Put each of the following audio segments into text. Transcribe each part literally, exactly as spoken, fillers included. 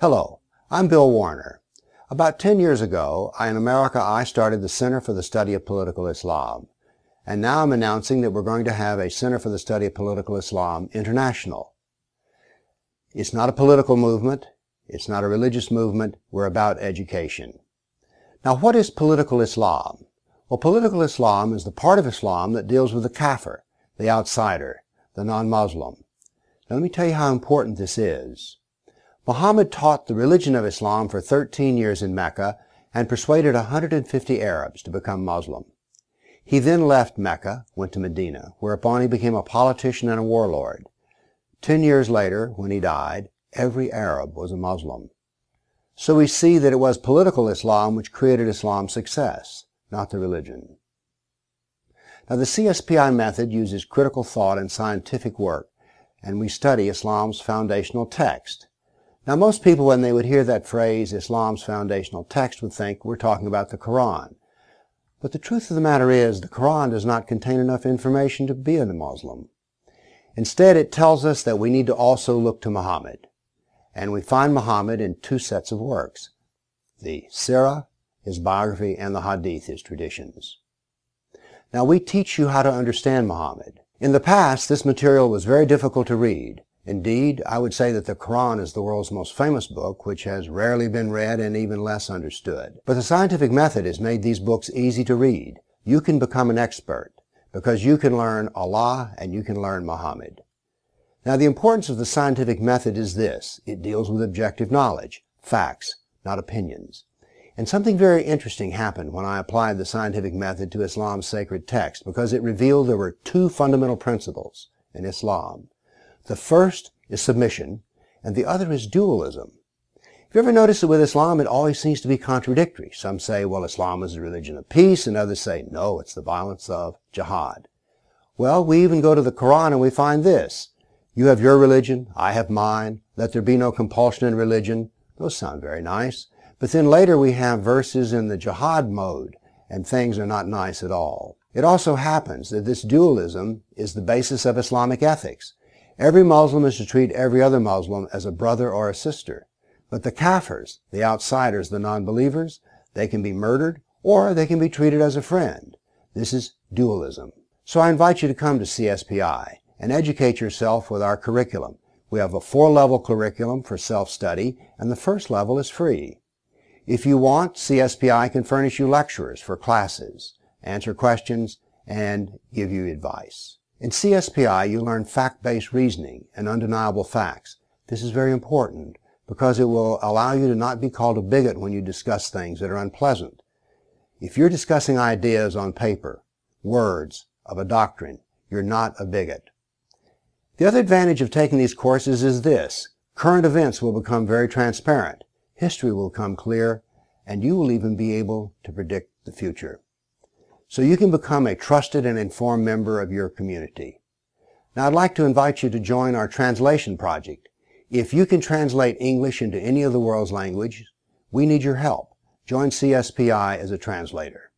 Hello, I'm Bill Warner. About ten years ago, in America, I started the Center for the Study of Political Islam. And now I'm announcing that we're going to have a Center for the Study of Political Islam International. It's not a political movement. It's not a religious movement. We're about education. Now, what is political Islam? Well, political Islam is the part of Islam that deals with the kafir, the outsider, the non-Muslim. Now, let me tell you how important this is. Muhammad taught the religion of Islam for thirteen years in Mecca and persuaded one hundred fifty Arabs to become Muslim. He then left Mecca, went to Medina, whereupon he became a politician and a warlord. Ten years later, when he died, every Arab was a Muslim. So we see that it was political Islam which created Islam's success, not the religion. Now, the C S P I method uses critical thought and scientific work, and we study Islam's foundational text. Now, most people, when they would hear that phrase, Islam's foundational text, would think we're talking about the Quran. But the truth of the matter is, the Quran does not contain enough information to be a Muslim. Instead, it tells us that we need to also look to Muhammad. And we find Muhammad in two sets of works, the Sirah, his biography, and the Hadith, his traditions. Now, we teach you how to understand Muhammad. In the past, this material was very difficult to read. Indeed, I would say that the Quran is the world's most famous book, which has rarely been read and even less understood. But the scientific method has made these books easy to read. You can become an expert because you can learn Allah and you can learn Muhammad. Now, the importance of the scientific method is this. It deals with objective knowledge, facts, not opinions. And something very interesting happened when I applied the scientific method to Islam's sacred text, because it revealed there were two fundamental principles in Islam. The first is submission, and the other is dualism. Have you ever noticed that with Islam, it always seems to be contradictory? Some say, well, Islam is a religion of peace, and others say, no, it's the violence of jihad. Well, we even go to the Quran and we find this. You have your religion, I have mine, let there be no compulsion in religion. Those sound very nice. But then later we have verses in the jihad mode, and things are not nice at all. It also happens that this dualism is the basis of Islamic ethics. Every Muslim is to treat every other Muslim as a brother or a sister. But the kafirs, the outsiders, the non-believers, they can be murdered or they can be treated as a friend. This is dualism. So I invite you to come to C S P I and educate yourself with our curriculum. We have a four-level curriculum for self-study, and the first level is free. If you want, C S P I can furnish you lecturers for classes, answer questions, and give you advice. In C S P I, you learn fact-based reasoning and undeniable facts. This is very important because it will allow you to not be called a bigot when you discuss things that are unpleasant. If you're discussing ideas on paper, words of a doctrine, you're not a bigot. The other advantage of taking these courses is this. Current events will become very transparent, history will become clear, and you will even be able to predict the future. So you can become a trusted and informed member of your community. Now, I'd like to invite you to join our translation project. If you can translate English into any of the world's languages, we need your help. Join C S P I as a translator.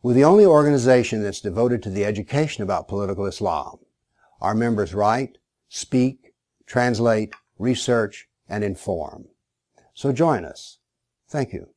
We're the only organization that's devoted to the education about political Islam. Our members write, speak, translate, research, and inform. So join us. Thank you.